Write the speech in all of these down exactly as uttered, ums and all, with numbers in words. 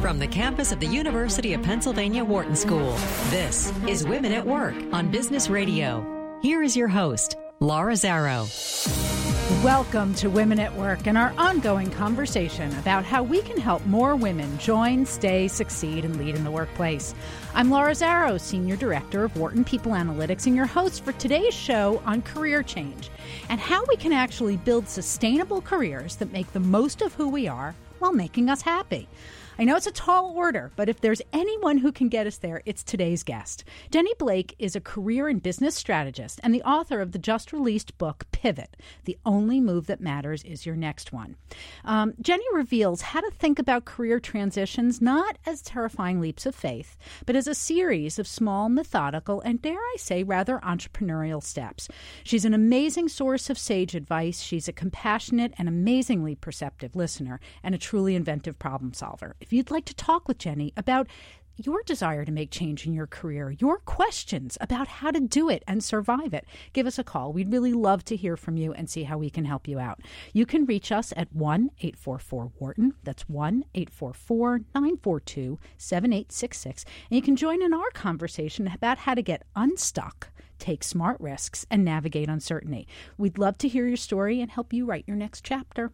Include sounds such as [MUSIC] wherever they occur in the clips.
From the campus of the University of Pennsylvania Wharton School, this is Women at Work on Business Radio. Here is your host, Laura Zarrow. Welcome to Women at Work and our ongoing conversation about how we can help more women join, stay, succeed, and lead in the workplace. I'm Laura Zarrow, Senior Director of Wharton People Analytics and your host for today's show on career change and how we can actually build sustainable careers that make the most of who we are while making us happy. I know it's a tall order, but if there's anyone who can get us there, it's today's guest. Jenny Blake is a career and business strategist and the author of the just-released book, Pivot, The Only Move That Matters Is Your Next One. Um, Jenny reveals how to think about career transitions not as terrifying leaps of faith, but as a series of small, methodical, and dare I say, rather entrepreneurial steps. She's an amazing source of sage advice. She's a compassionate and amazingly perceptive listener and a truly inventive problem solver. If you'd like to talk with Jenny about your desire to make change in your career, your questions about how to do it and survive it, give us a call. We'd really love to hear from you and see how we can help you out. You can reach us at one eight four four WHARTON. That's one eight four four nine four two seven eight six six. And you can join in our conversation about how to get unstuck, take smart risks, and navigate uncertainty. We'd love to hear your story and help you write your next chapter.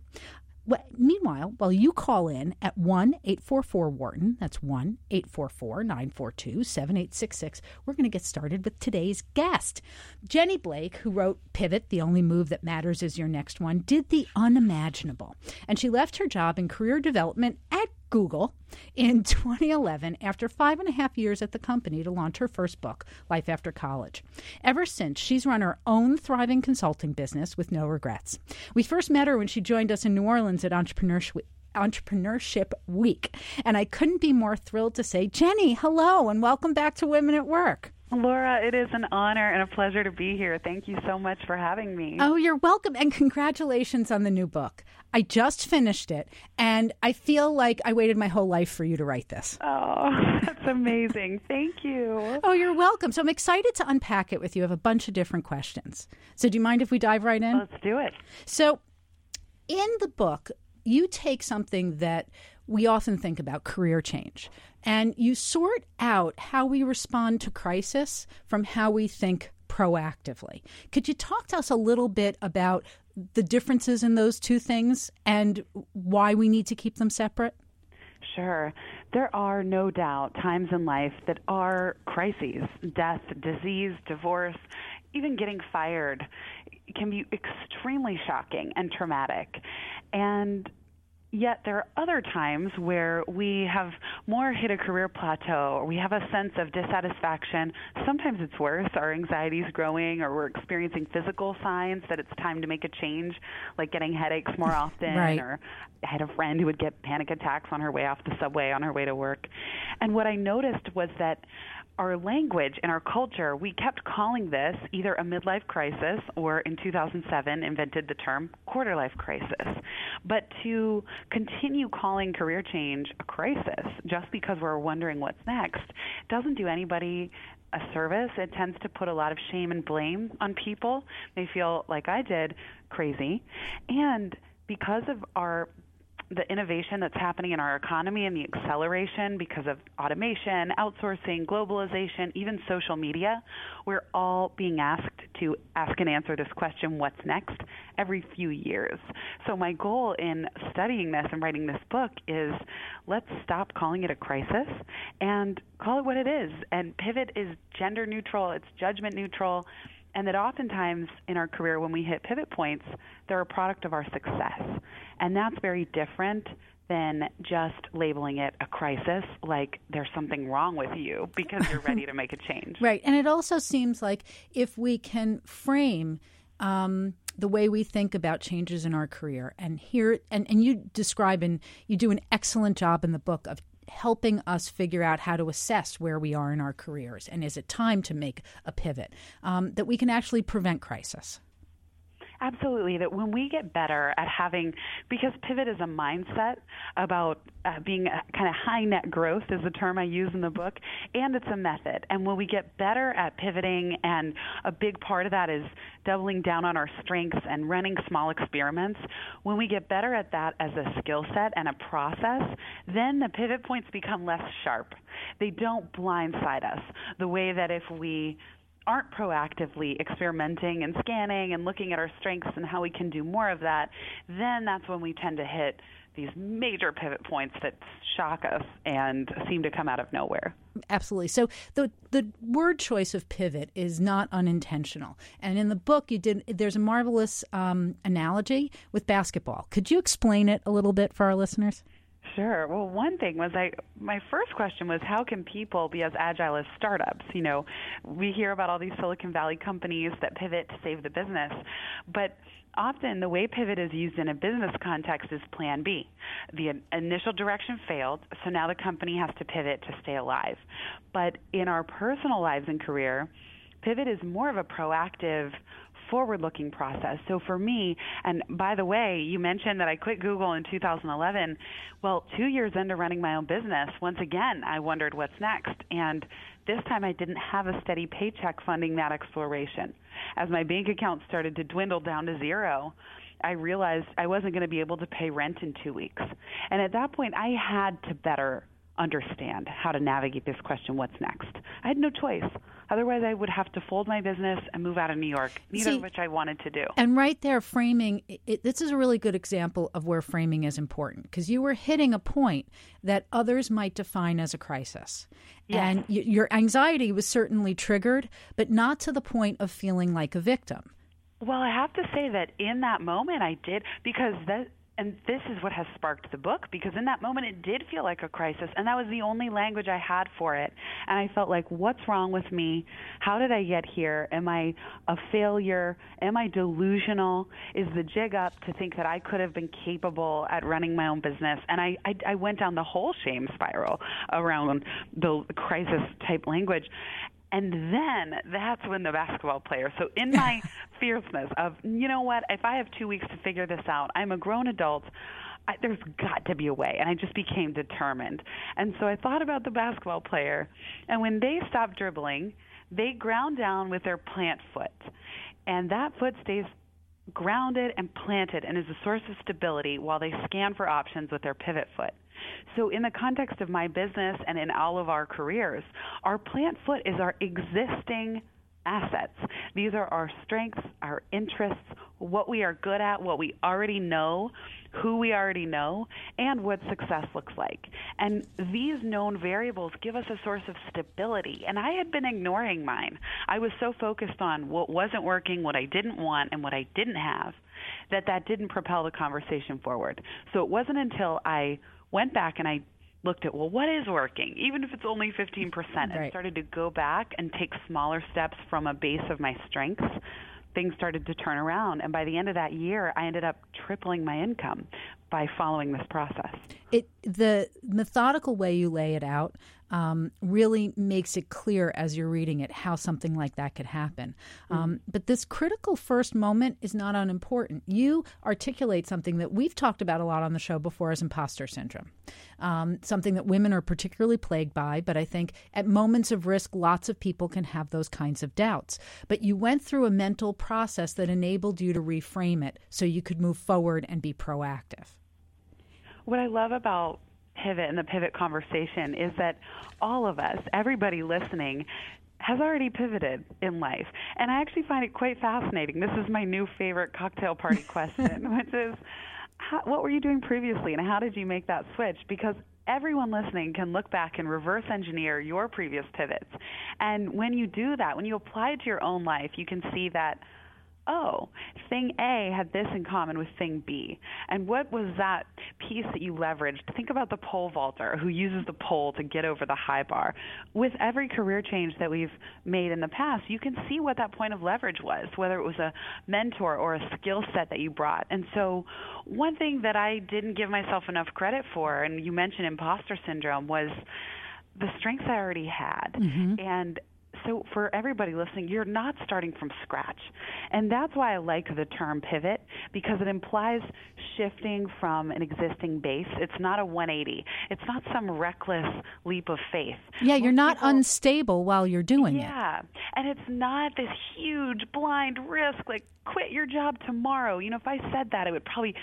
Well, meanwhile, while you call in at one eight four four WHARTON, that's one eight four four nine four two seven eight six six, we're going to get started with today's guest. Jenny Blake, who wrote Pivot, The Only Move That Matters Is Your Next One, did the unimaginable. And she left her job in career development at Google in twenty eleven after five and a half years at the company to launch her first book, Life After College. Ever since, she's run her own thriving consulting business with no regrets. We first met her when she joined us in New Orleans at Entrepreneurship Entrepreneurship Week, and I couldn't be more thrilled to say, Jenny, hello, and welcome back to Women at Work. Laura, it is an honor and a pleasure to be here. Thank you so much for having me. Oh, you're welcome, and congratulations on the new book. I just finished it, and I feel like I waited my whole life for you to write this. Oh, that's amazing. Thank you. Oh, you're welcome. So I'm excited to unpack it with you. I have a bunch of different questions. So do you mind if we dive right in? Let's do it. So in the book, you take something that we often think about, career change, and you sort out how we respond to crisis from how we think proactively. Could you talk to us a little bit about the differences in those two things and why we need to keep them separate? Sure. There are no doubt times in life that are crises: death, disease, divorce, even getting fired can be extremely shocking and traumatic. And yet there are other times where we have more hit a career plateau, or we have a sense of dissatisfaction. Sometimes it's worse. Our anxiety is growing, or we're experiencing physical signs that it's time to make a change, like getting headaches more often. Right. Or I had a friend who would get panic attacks on her way off the subway on her way to work. And what I noticed was that our language and our culture, we kept calling this either a midlife crisis or, in two thousand seven, invented the term quarter-life crisis. But to continue calling career change a crisis just because we're wondering what's next doesn't do anybody a service. It tends to put a lot of shame and blame on people. They feel, like I did, crazy. And because of our the innovation that's happening in our economy and the acceleration because of automation, outsourcing, globalization, even social media, we're all being asked to ask and answer this question, what's next, every few years. So my goal in studying this and writing this book is let's stop calling it a crisis and call it what it is. And Pivot is gender neutral, it's judgment neutral, and that oftentimes in our career when we hit pivot points, they're a product of our success. And that's very different than just labeling it a crisis, like there's something wrong with you because you're ready to make a change. Right. And it also seems like if we can frame um, the way we think about changes in our career, and here, and, and you describe and you do an excellent job in the book of helping us figure out how to assess where we are in our careers and is it time to make a pivot, um, that we can actually prevent crisis. Absolutely. That when we get better at having, because pivot is a mindset about uh, being kind of high net growth is the term I use in the book, and it's a method. And when we get better at pivoting, and a big part of that is doubling down on our strengths and running small experiments, when we get better at that as a skill set and a process, then the pivot points become less sharp. They don't blindside us the way that if we aren't proactively experimenting and scanning and looking at our strengths and how we can do more of that, then that's when we tend to hit these major pivot points that shock us and seem to come out of nowhere. Absolutely. So the the word choice of pivot is not unintentional. And in the book, you did there's a marvelous um, analogy with basketball. Could you explain it a little bit for our listeners? Sure. Well, one thing was I, my first question was, how can people be as agile as startups? You know, we hear about all these Silicon Valley companies that pivot to save the business, but often the way pivot is used in a business context is plan B. The initial direction failed, so now the company has to pivot to stay alive. But in our personal lives and career, pivot is more of a proactive, forward-looking process. So for me, and by the way, you mentioned that I quit Google in two thousand eleven. Well, two years into running my own business, once again, I wondered what's next. And this time I didn't have a steady paycheck funding that exploration. As my bank account started to dwindle down to zero, I realized I wasn't going to be able to pay rent in two weeks. And at that point, I had to better understand how to navigate this question, what's next? I had no choice. Otherwise, I would have to fold my business and move out of New York, neither See, of which I wanted to do. And right there, framing, it, this is a really good example of where framing is important, because you were hitting a point that others might define as a crisis. Yes. And y- your anxiety was certainly triggered, but not to the point of feeling like a victim. Well, I have to say that in that moment I did, because that. And this is what has sparked the book, because in that moment it did feel like a crisis, and that was the only language I had for it. And I felt like, what's wrong with me? How did I get here? Am I a failure? Am I delusional? Is the jig up to think that I could have been capable at running my own business? And I, I, I went down the whole shame spiral around the crisis-type language. And then that's when the basketball player, so in my fierceness of, you know what, if I have two weeks to figure this out, I'm a grown adult, I, there's got to be a way. And I just became determined. And so I thought about the basketball player. And when they stop dribbling, they ground down with their plant foot. And that foot stays grounded and planted and is a source of stability while they scan for options with their pivot foot. So in the context of my business and in all of our careers, our plant foot is our existing assets. These are our strengths, our interests, what we are good at, what we already know, who we already know, and what success looks like. And these known variables give us a source of stability. And I had been ignoring mine. I was so focused on what wasn't working, what I didn't want, and what I didn't have, that that didn't propel the conversation forward. So it wasn't until I went back and I looked at, well, what is working, even if it's only fifteen percent, and right. started to go back and take smaller steps from a base of my strengths, things started to turn around. And by the end of that year, I ended up tripling my income by following this process. It, the methodical way you lay it out um, really makes it clear as you're reading it how something like that could happen. Mm-hmm. Um, but this critical first moment is not unimportant. You articulate something that we've talked about a lot on the show before as imposter syndrome, um, something that women are particularly plagued by. But I think at moments of risk, lots of people can have those kinds of doubts. But you went through a mental process that enabled you to reframe it so you could move forward and be proactive. What I love about pivot and the pivot conversation is that all of us, everybody listening, has already pivoted in life. And I actually find it quite fascinating. This is my new favorite cocktail party question, which is, how, what were you doing previously and how did you make that switch? Because everyone listening can look back and reverse engineer your previous pivots. And when you do that, when you apply it to your own life, you can see that, oh, thing A had this in common with thing B. And what was that piece that you leveraged? Think about the pole vaulter who uses the pole to get over the high bar. With every career change that we've made in the past, you can see what that point of leverage was, whether it was a mentor or a skill set that you brought. And so one thing that I didn't give myself enough credit for, and you mentioned imposter syndrome, was the strengths I already had. Mm-hmm. And So for everybody listening, you're not starting from scratch. And that's why I like the term pivot, because it implies shifting from an existing base. It's not a one eighty. It's not some reckless leap of faith. Yeah, you're not people, unstable while you're doing yeah, it. Yeah, and it's not this huge blind risk, like quit your job tomorrow. You know, if I said that, it would probably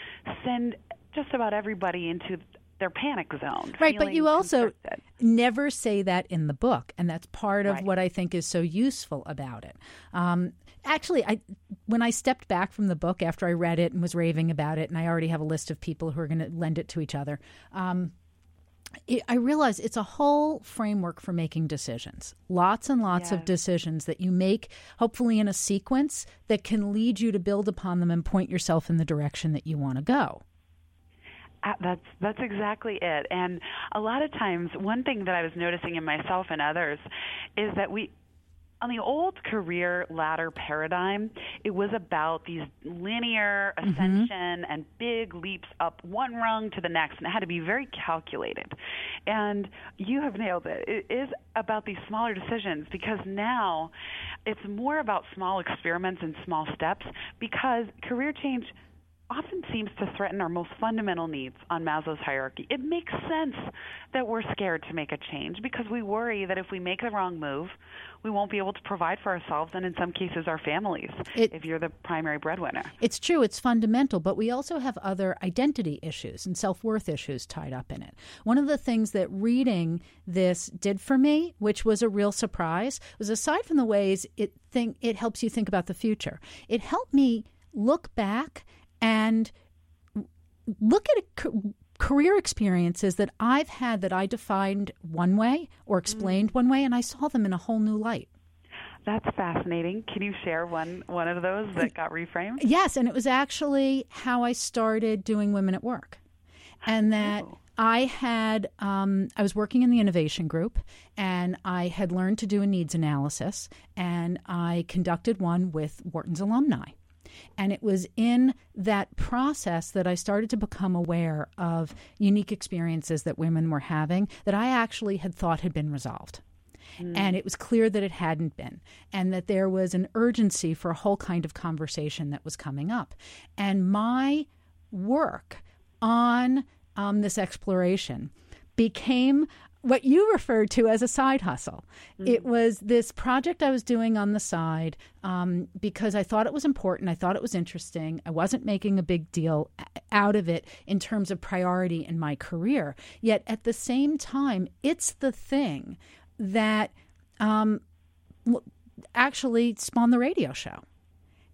send just about everybody into their panic zone. Right, but you also constricted. Never say that in the book, and that's part of right. what I think is so useful about it. Um, actually, I when I stepped back from the book after I read it and was raving about it, and I already have a list of people who are going to lend it to each other, um, it, I realized it's a whole framework for making decisions. Lots and lots yes. of decisions that you make, hopefully in a sequence, that can lead you to build upon them and point yourself in the direction that you want to go. Uh, that's that's exactly it. And a lot of times, one thing that I was noticing in myself and others is that we, on the old career ladder paradigm, it was about these linear ascension mm-hmm. and big leaps up one rung to the next, and it had to be very calculated. And you have nailed it. It is about these smaller decisions, because now it's more about small experiments and small steps, because career change often seems to threaten our most fundamental needs on Maslow's hierarchy. It makes sense that we're scared to make a change, because we worry that if we make the wrong move, we won't be able to provide for ourselves and, in some cases, our families, it, if you're the primary breadwinner. It's true. It's fundamental. But we also have other identity issues and self-worth issues tied up in it. One of the things that reading this did for me, which was a real surprise, was aside from the ways it think, it helps you think about the future, it helped me look back and look at a career experiences that I've had that I defined one way or explained mm-hmm. one way, and I saw them in a whole new light. That's fascinating. Can you share one, one of those that got reframed? Yes, and it was actually how I started doing Women at Work. And that oh. I had, um, I was working in the innovation group, and I had learned to do a needs analysis, and I conducted one with Wharton's alumni. And it was in that process that I started to become aware of unique experiences that women were having that I actually had thought had been resolved. Mm. And it was clear that it hadn't been, and that there was an urgency for a whole kind of conversation that was coming up. And my work on um, this exploration became what you referred to as a side hustle. Mm-hmm. It was this project I was doing on the side um, because I thought it was important. I thought it was interesting. I wasn't making a big deal out of it in terms of priority in my career. Yet at the same time, it's the thing that um, actually spawned the radio show.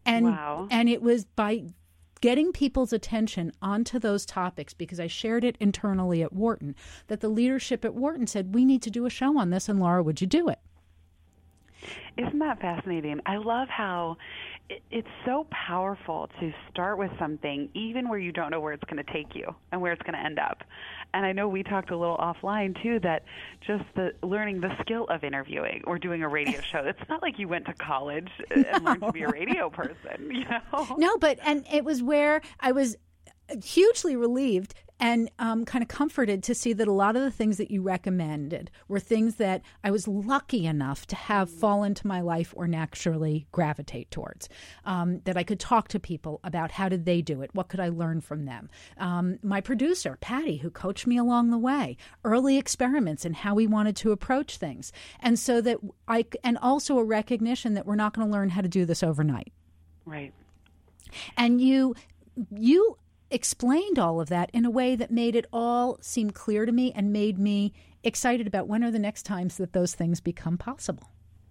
And, wow. and it was by getting people's attention onto those topics, because I shared it internally at Wharton, that the leadership at Wharton said, we need to do a show on this, and Laura, would you do it? Isn't that fascinating? I love how it's so powerful to start with something, even where you don't know where it's going to take you and where it's going to end up. And I know we talked a little offline, too, that just the learning the skill of interviewing or doing a radio show, it's not like you went to college no. and learned to be a radio person, you know? No, but and it was where I was hugely relieved and um, kind of comforted to see that a lot of the things that you recommended were things that I was lucky enough to have fall into my life or naturally gravitate towards, um, that I could talk to people about how did they do it, what could I learn from them. Um, my producer, Patty, who coached me along the way, early experiments in how we wanted to approach things. And so that I, and also a recognition that we're not going to learn how to do this overnight. Right. And you, you, explained all of that in a way that made it all seem clear to me and made me excited about when are the next times that those things become possible.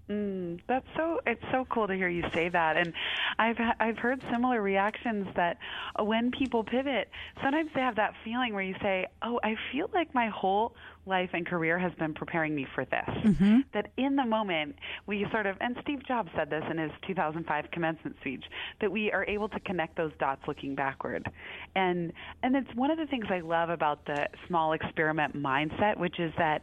Mm, that's so, it's so cool to hear you say that. And I've, I've heard similar reactions that when people pivot, sometimes they have that feeling where you say, oh, I feel like my whole life and career has been preparing me for this. Mm-hmm. That in the moment, we sort of, and Steve Jobs said this in his two thousand five commencement speech, that we are able to connect those dots looking backward. And, and it's one of the things I love about the small experiment mindset, which is that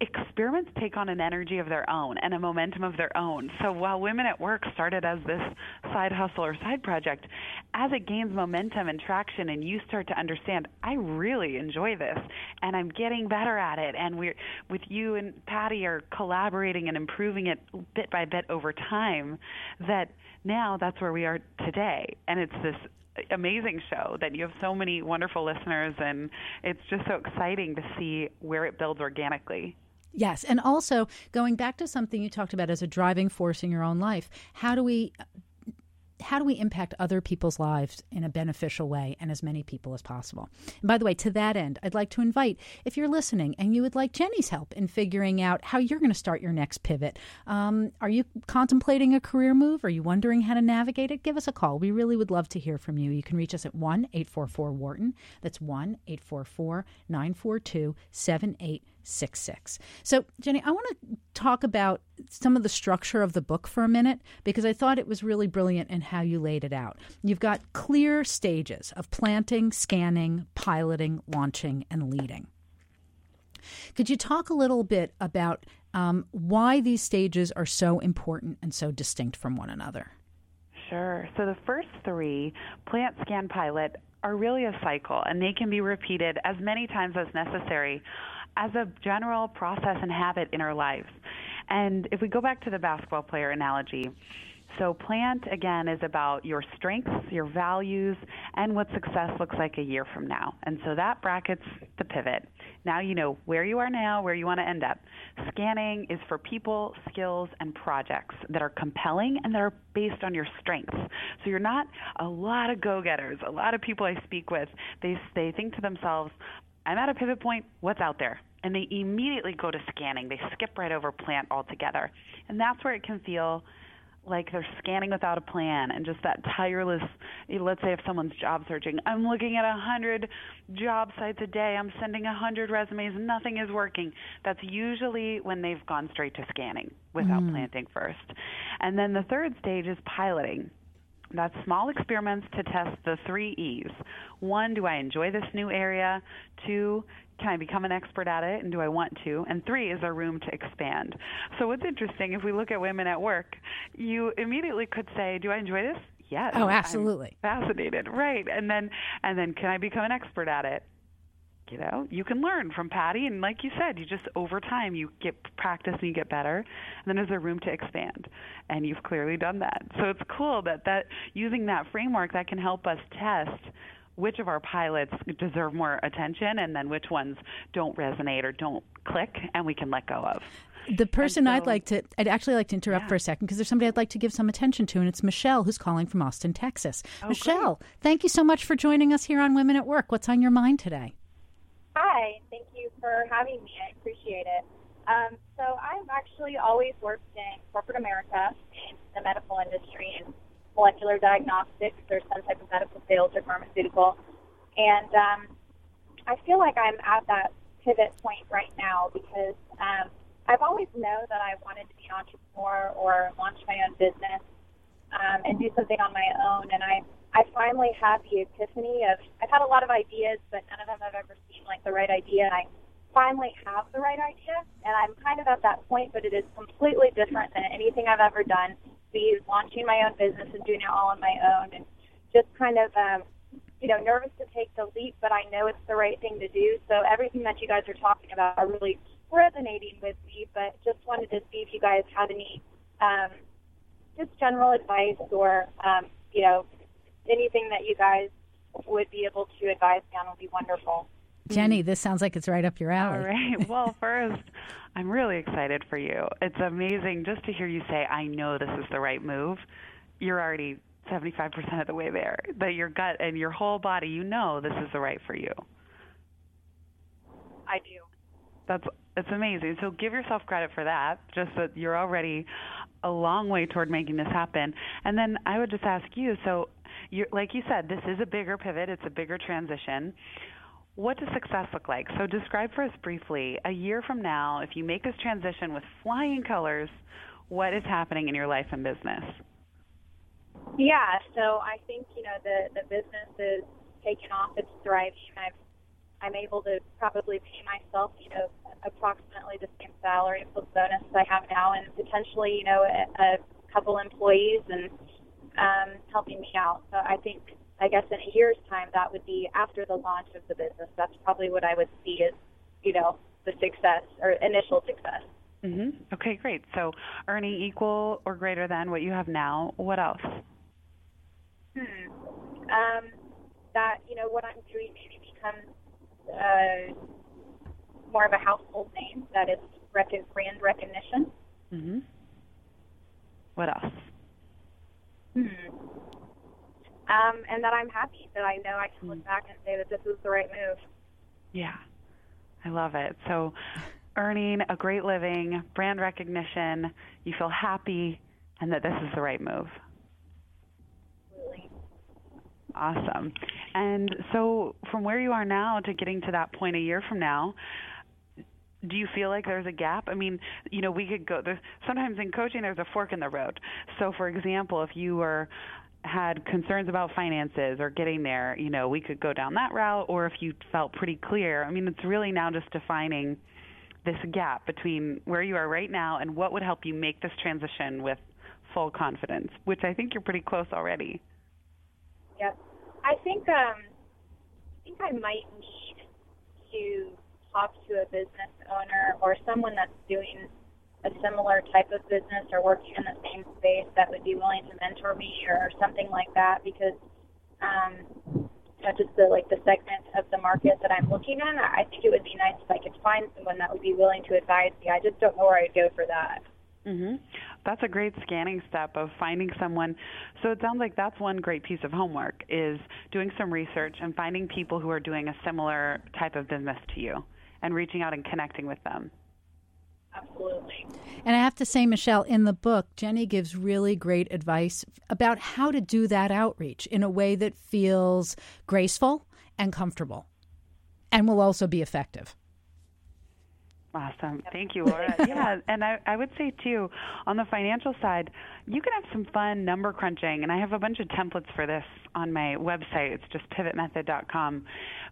experiments take on an energy of their own and a momentum of their own. So while Women at Work started as this side hustle or side project, as it gains momentum and traction and you start to understand, I really enjoy this and I'm getting better at it, and we're with you and Patty are collaborating and improving it bit by bit over time, that now that's where we are today. And it's this amazing show that you have so many wonderful listeners, and it's just so exciting to see where it builds organically. Yes. And also going back to something you talked about as a driving force in your own life, how do we how do we impact other people's lives in a beneficial way and as many people as possible? And by the way, to that end, I'd like to invite, if you're listening and you would like Jenny's help in figuring out how you're going to start your next pivot, um, are you contemplating a career move? Are you wondering how to navigate it? Give us a call. We really would love to hear from you. You can reach us at one eight four four Wharton. That's one eight four four nine four two seven eight six six. So, Jenny, I want to talk about some of the structure of the book for a minute, because I thought it was really brilliant in how you laid it out. You've got clear stages of planting, scanning, piloting, launching, and leading. Could you talk a little bit about um, why these stages are so important and so distinct from one another? Sure. So the first three, plant, scan, pilot, are really a cycle, and they can be repeated as many times as necessary as a general process and habit in our lives. And if we go back to the basketball player analogy, so plant, again, is about your strengths, your values, and what success looks like a year from now. And so that brackets the pivot. Now you know where you are now, where you want to end up. Scanning is for people, skills, and projects that are compelling and that are based on your strengths. So you're not a lot of go-getters. A lot of people I speak with, they, they think to themselves, I'm at a pivot point, what's out there? And they immediately go to scanning. They skip right over plant altogether. And that's where it can feel like they're scanning without a plan, and just that tireless, let's say if someone's job searching, I'm looking at one hundred job sites a day, I'm sending one hundred resumes, nothing is working. That's usually when they've gone straight to scanning without mm. planting first. And then the third stage is piloting. That's small experiments to test the three E's. One, do I enjoy this new area? Two, can I become an expert at it, and do I want to? And three, is there room to expand? So what's interesting, if we look at Women at Work, you immediately could say, do I enjoy this? Yes. Oh, absolutely. I'm fascinated. Right. And then, and then can I become an expert at it? You know, you can learn from Patty, and like you said, you just over time you get practice and you get better, and then there's a room to expand, and you've clearly done that. So it's cool that, that using that framework, that can help us test which of our pilots deserve more attention and then which ones don't resonate or don't click and we can let go of. The person so, I'd like to, I'd actually like to interrupt yeah. for a second, because there's somebody I'd like to give some attention to, and it's Michelle, who's calling from Austin, Texas. Oh, Michelle, great. Thank you so much for joining us here on Women at Work. What's on your mind today? Hi, thank you for having me. I appreciate it. Um, so I've actually always worked in corporate America in the medical industry, in molecular diagnostics or some type of medical sales or pharmaceutical. And um, I feel like I'm at that pivot point right now, because um, I've always known that I wanted to be an entrepreneur or launch my own business um, and do something on my own. And I I finally had the epiphany of, I've had a lot of ideas, but none of them have ever seemed like the right idea. And I finally have the right idea, and I'm kind of at that point, but it is completely different than anything I've ever done. Be launching my own business and doing it all on my own, and just kind of, um, you know, nervous to take the leap, but I know it's the right thing to do. So everything that you guys are talking about are really resonating with me, but just wanted to see if you guys had any um, just general advice or, um, you know, anything that you guys would be able to advise me on would be wonderful. Jenny, this sounds like it's right up your alley. All right. Well, first, I'm really excited for you. It's amazing just to hear you say, I know this is the right move. You're already seventy-five percent of the way there, that your gut and your whole body, you know this is the right for you. I do. That's It's amazing. So give yourself credit for that, just that you're already a long way toward making this happen. And then I would just ask you, so You're, like you said, this is a bigger pivot. It's a bigger transition. What does success look like? So describe for us briefly, a year from now, if you make this transition with flying colors, what is happening in your life and business? Yeah, so I think, you know, the, the business is taking off. It's thriving. I've, I'm able to probably pay myself, you know, a approximately the same salary plus bonus that I have now, and potentially, you know, a, a couple employees and um, helping me out. So I think, I guess in a year's time, that would be after the launch of the business. That's probably what I would see as, you know, the success or initial success. Mm-hmm. Okay, great. So earning equal or greater than what you have now. What else? Hmm. Um, that, you know, what I'm doing maybe becomes uh, more of a household name, that is rec- brand recognition. Mm-hmm. What else? Hmm. Um, and that I'm happy, that I know I can look back and say that this was the right move. Yeah, I love it. So earning a great living, brand recognition, you feel happy, and that this is the right move. Absolutely. Awesome. And so from where you are now to getting to that point a year from now, do you feel like there's a gap? I mean, you know, we could go, there's, sometimes in coaching there's a fork in the road. So, for example, if you were had concerns about finances or getting there, you know, we could go down that route, or if you felt pretty clear. I mean, it's really now just defining this gap between where you are right now and what would help you make this transition with full confidence, which I think you're pretty close already. Yep. I think, um, I think I might need to talk to a business owner or someone that's doing a similar type of business or working in the same space that would be willing to mentor me or something like that, because um, just the, like the segment of the market that I'm looking in, I think it would be nice if I could find someone that would be willing to advise me. I just don't know where I'd go for that. Mm-hmm. That's a great scanning step of finding someone. So it sounds like that's one great piece of homework, is doing some research and finding people who are doing a similar type of business to you and reaching out and connecting with them. Absolutely. And I have to say, Michelle, in the book, Jenny gives really great advice about how to do that outreach in a way that feels graceful and comfortable and will also be effective. Awesome. Thank you, Laura. Yeah, and I, I would say, too, on the financial side, you can have some fun number crunching, and I have a bunch of templates for this on my website. It's just pivot method dot com.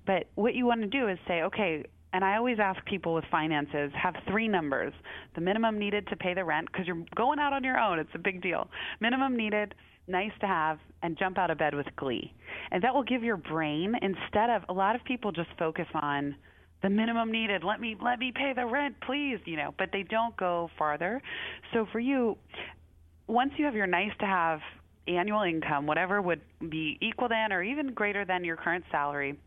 But what you want to do is say, okay, and I always ask people with finances, have three numbers: the minimum needed to pay the rent, because you're going out on your own, it's a big deal, minimum needed, nice to have, and jump out of bed with glee. And that will give your brain, instead of, a lot of people just focus on the minimum needed, let me let me pay the rent, please, you know, but they don't go farther. So for you, once you have your nice to have annual income, whatever would be equal than or even greater than your current salary,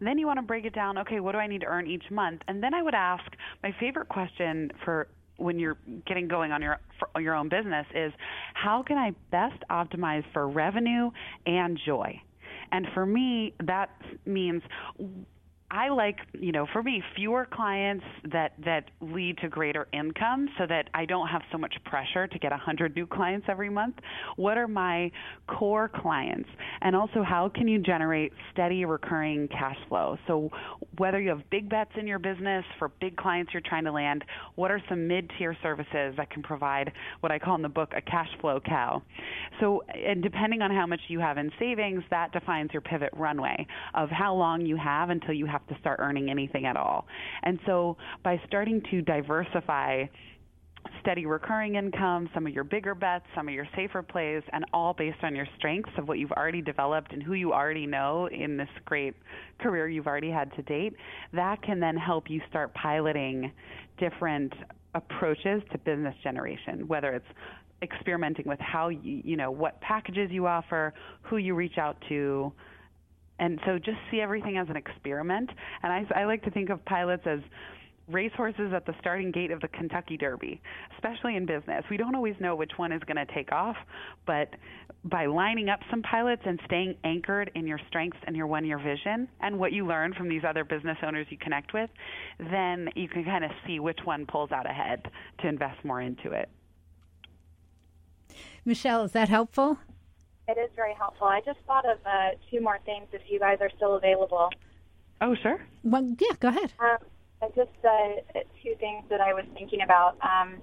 then you want to break it down, okay, what do I need to earn each month? And then I would ask, my favorite question for when you're getting going on your for your own business is, how can I best optimize for revenue and joy? And for me, that means I like, you know, for me, fewer clients that, that lead to greater income so that I don't have so much pressure to get one hundred new clients every month. What are my core clients? And also, how can you generate steady, recurring cash flow? So whether you have big bets in your business for big clients you're trying to land, what are some mid-tier services that can provide what I call in the book a cash flow cow? So, and depending on how much you have in savings, that defines your pivot runway of how long you have until you have to start earning anything at all. And so by starting to diversify steady recurring income, some of your bigger bets, some of your safer plays, and all based on your strengths of what you've already developed and who you already know in this great career you've already had to date, that can then help you start piloting different approaches to business generation, whether it's experimenting with how you, you know, what packages you offer, who you reach out to. And so just see everything as an experiment. And I, I like to think of pilots as racehorses at the starting gate of the Kentucky Derby, especially in business. We don't always know which one is going to take off, but by lining up some pilots and staying anchored in your strengths and your one-year vision and what you learn from these other business owners you connect with, then you can kind of see which one pulls out ahead to invest more into it. Michelle, is that helpful? It is very helpful. I just thought of uh, two more things if you guys are still available. Oh, sure. Well, yeah, go ahead. Um, just uh, two things that I was thinking about. Um,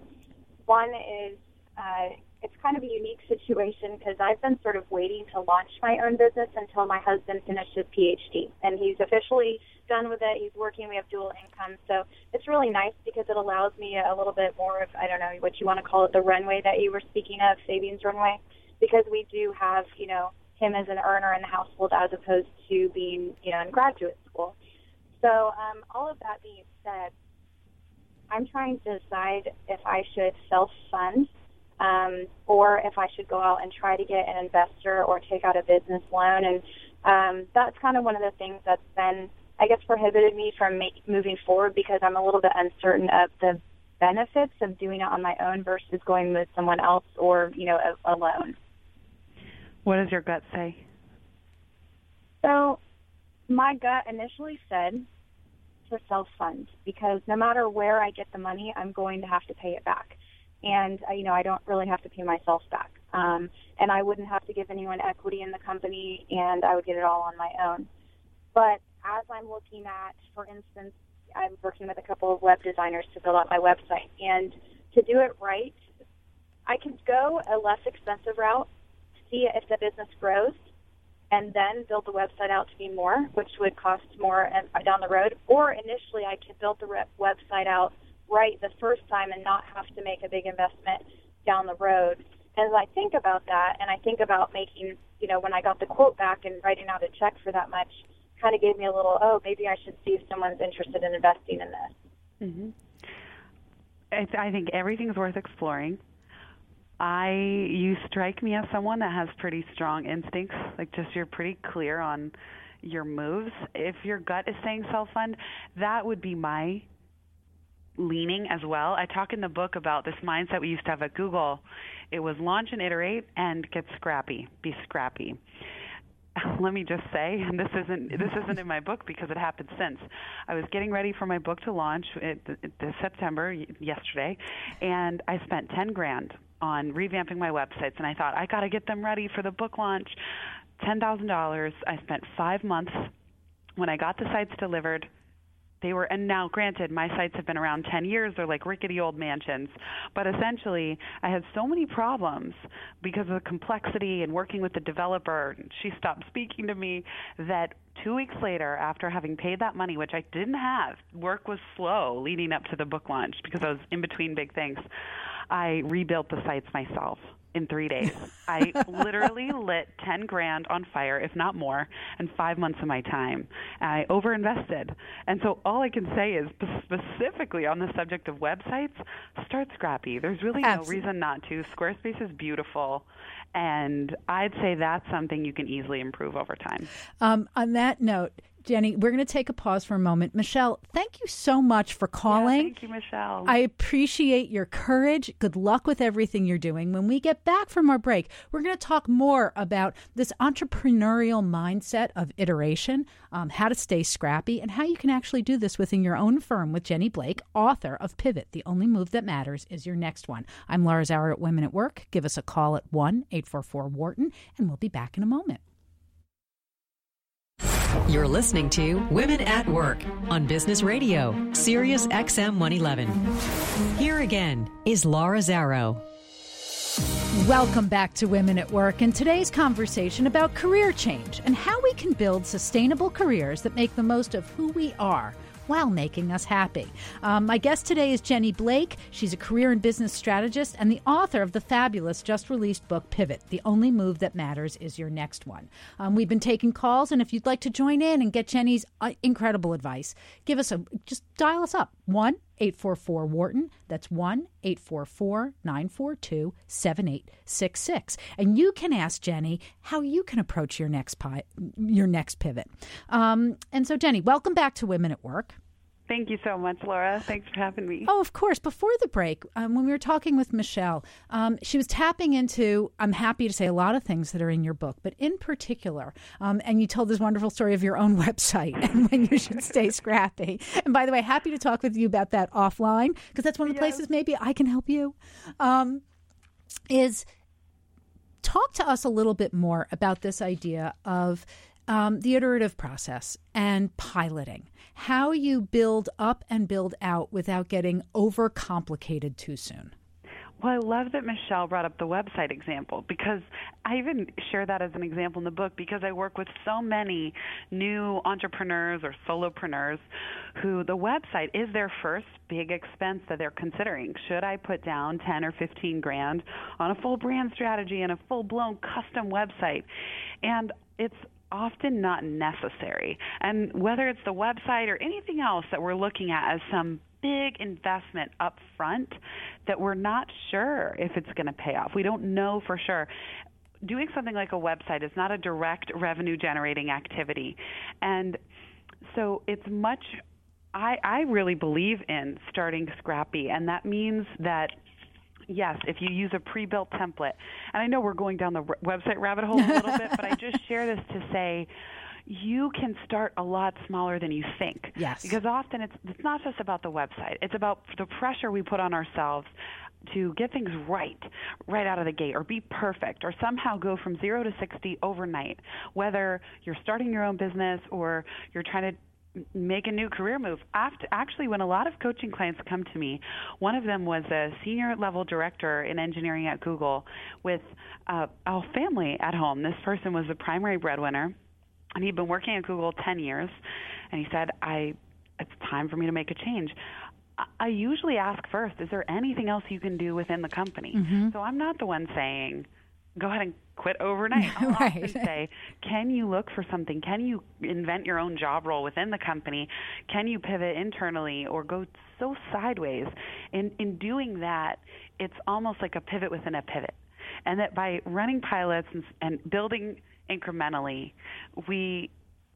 one is uh, it's kind of a unique situation because I've been sort of waiting to launch my own business until my husband finished his P H D. And he's officially done with it. He's working. We have dual income. So it's really nice because it allows me a little bit more of, I don't know, what you want to call it, the runway that you were speaking of, savings runway, because we do have, you know, him as an earner in the household as opposed to being, you know, in graduate school. So um, all of that being said, I'm trying to decide if I should self-fund um, or if I should go out and try to get an investor or take out a business loan. And um, that's kind of one of the things that's been, I guess, prohibited me from make, moving forward because I'm a little bit uncertain of the benefits of doing it on my own versus going with someone else or, you know, a, a loan. What does your gut say? So my gut initially said to self-fund because no matter where I get the money, I'm going to have to pay it back. And, you know, I don't really have to pay myself back. Um, and I wouldn't have to give anyone equity in the company, and I would get it all on my own. But as I'm looking at, for instance, I'm working with a couple of web designers to build out my website. And to do it right, I could go a less expensive route, see if the business grows, and then build the website out to be more, which would cost more down the road. Or initially, I could build the website out right the first time and not have to make a big investment down the road. As I think about that, and I think about making, you know, when I got the quote back and writing out a check for that much, kind of gave me a little, oh, maybe I should see if someone's interested in investing in this. Mm-hmm. It's, I think everything's worth exploring. I, you strike me as someone that has pretty strong instincts, like just you're pretty clear on your moves. If your gut is saying self-fund, that would be my leaning as well. I talk in the book about this mindset we used to have at Google. It was launch and iterate and get scrappy, be scrappy. Let me just say, and this isn't this isn't in my book because it happened since. I was getting ready for my book to launch it, it, this September, yesterday, and I spent ten grand on revamping my websites, and I thought, I got to get them ready for the book launch. ten thousand dollars. I spent five months. When I got the sites delivered, they were, and now granted, my sites have been around ten years. They're like rickety old mansions. But essentially, I had so many problems because of the complexity and working with the developer. She stopped speaking to me that two weeks later, after having paid that money, which I didn't have, work was slow leading up to the book launch because I was in between big things. I rebuilt the sites myself in three days. I literally lit ten grand on fire, if not more, and five months of my time. I overinvested. And so all I can say is specifically on the subject of websites, start scrappy. There's really Absolutely. No reason not to. Squarespace is beautiful. And I'd say that's something you can easily improve over time. Um, on that note, Jenny, we're going to take a pause for a moment. Michelle, thank you so much for calling. Yeah, thank you, Michelle. I appreciate your courage. Good luck with everything you're doing. When we get back from our break, we're going to talk more about this entrepreneurial mindset of iteration, um, how to stay scrappy, and how you can actually do this within your own firm with Jenny Blake, author of Pivot, The Only Move That Matters Is Your Next One. I'm Laura Zauer at Women at Work. Give us a call at one eight four four W H A R T O N, and we'll be back in a moment. You're listening to Women at Work on Business Radio, SiriusXM one eleven. Here again is Laura Zauer. Welcome back to Women at Work and today's conversation about career change and how we can build sustainable careers that make the most of who we are while making us happy. Um, my guest today is Jenny Blake. She's a career and business strategist and the author of the fabulous just-released book, Pivot, The Only Move That Matters Is Your Next One. Um, we've been taking calls, and if you'd like to join in and get Jenny's uh, incredible advice, give us a, just dial us up, one eight four four W H A R T O N. That's one eight four four nine four two seven eight six six. And you can ask Jenny how you can approach your next pi- your next pivot. Um, and so, Jenny, welcome back to Women at Work. Thank you so much, Laura. Thanks for having me. Oh, of course. Before the break, um, when we were talking with Michelle, um, she was tapping into, I'm happy to say, a lot of things that are in your book, but in particular, um, and you told this wonderful story of your own website and when you should stay scrappy. And by the way, happy to talk with you about that offline, because that's one of the yes. places maybe I can help you, um, is talk to us a little bit more about this idea of Um, the iterative process and piloting, how you build up and build out without getting overcomplicated too soon. Well, I love that Michelle brought up the website example, because I even share that as an example in the book, because I work with so many new entrepreneurs or solopreneurs who the website is their first big expense that they're considering. Should I put down ten or fifteen grand on a full brand strategy and a full-blown custom website? And it's often not necessary. And whether it's the website or anything else that we're looking at as some big investment up front that we're not sure if it's going to pay off. We don't know for sure. Doing something like a website is not a direct revenue generating activity. And so it's much, I, I really believe in starting scrappy. And that means that yes, if you use a pre-built template, and I know we're going down the re- website rabbit hole a little bit, but I just share this to say, you can start a lot smaller than you think. Yes. Because often it's it's not just about the website. It's about the pressure we put on ourselves to get things right, right out of the gate, or be perfect, or somehow go from zero to sixty overnight, whether you're starting your own business or you're trying to make a new career move. After, actually, when a lot of coaching clients come to me, one of them was a senior level director in engineering at Google with uh, a family at home. This person was the primary breadwinner, and he'd been working at Google ten years, and he said, I, it's time for me to make a change. I usually ask first, is there anything else you can do within the company? Mm-hmm. So I'm not the one saying, go ahead and quit overnight. I'll right. often say, can you look for something? Can you invent your own job role within the company? Can you pivot internally or go so sideways? In in doing that, it's almost like a pivot within a pivot. And that by running pilots and, and building incrementally, we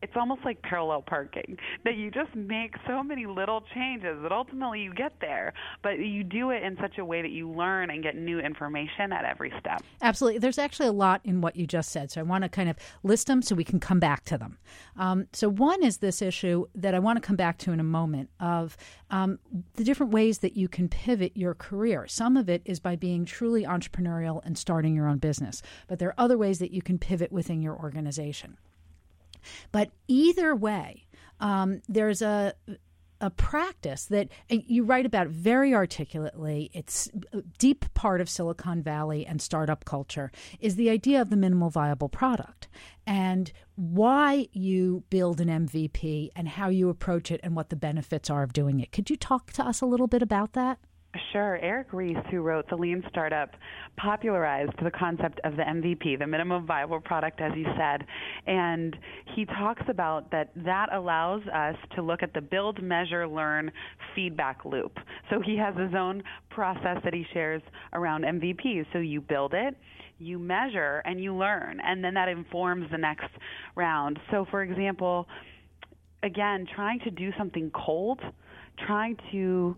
it's almost like parallel parking, that you just make so many little changes that ultimately you get there, but you do it in such a way that you learn and get new information at every step. Absolutely. There's actually a lot in what you just said, so I want to kind of list them so we can come back to them. Um, so one is this issue that I want to come back to in a moment of um, the different ways that you can pivot your career. Some of it is by being truly entrepreneurial and starting your own business, but there are other ways that you can pivot within your organization. But either way, um, there's a a practice that you write about very articulately. It's a deep part of Silicon Valley and startup culture is the idea of the minimal viable product and why you build an M V P and how you approach it and what the benefits are of doing it. Could you talk to us a little bit about that? Sure. Eric Ries, who wrote The Lean Startup, popularized the concept of the M V P, the minimum viable product, as you said. And he talks about that that allows us to look at the build, measure, learn feedback loop. So he has his own process that he shares around M V Ps. So you build it, you measure, and you learn. And then that informs the next round. So, for example, again, trying to do something cold, trying to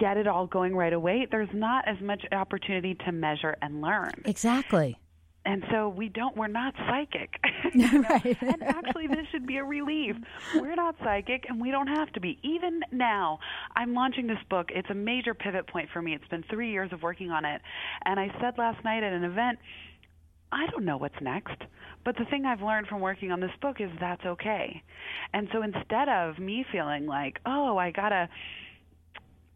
get it all going right away, there's not as much opportunity to measure and learn. Exactly. And so we don't, we're not psychic. You know? [LAUGHS] Right. And actually, this should be a relief. We're not psychic, and we don't have to be. Even now, I'm launching this book. It's a major pivot point for me. It's been three years of working on it. And I said last night at an event, I don't know what's next, but the thing I've learned from working on this book is that's okay. And so instead of me feeling like, oh, I got to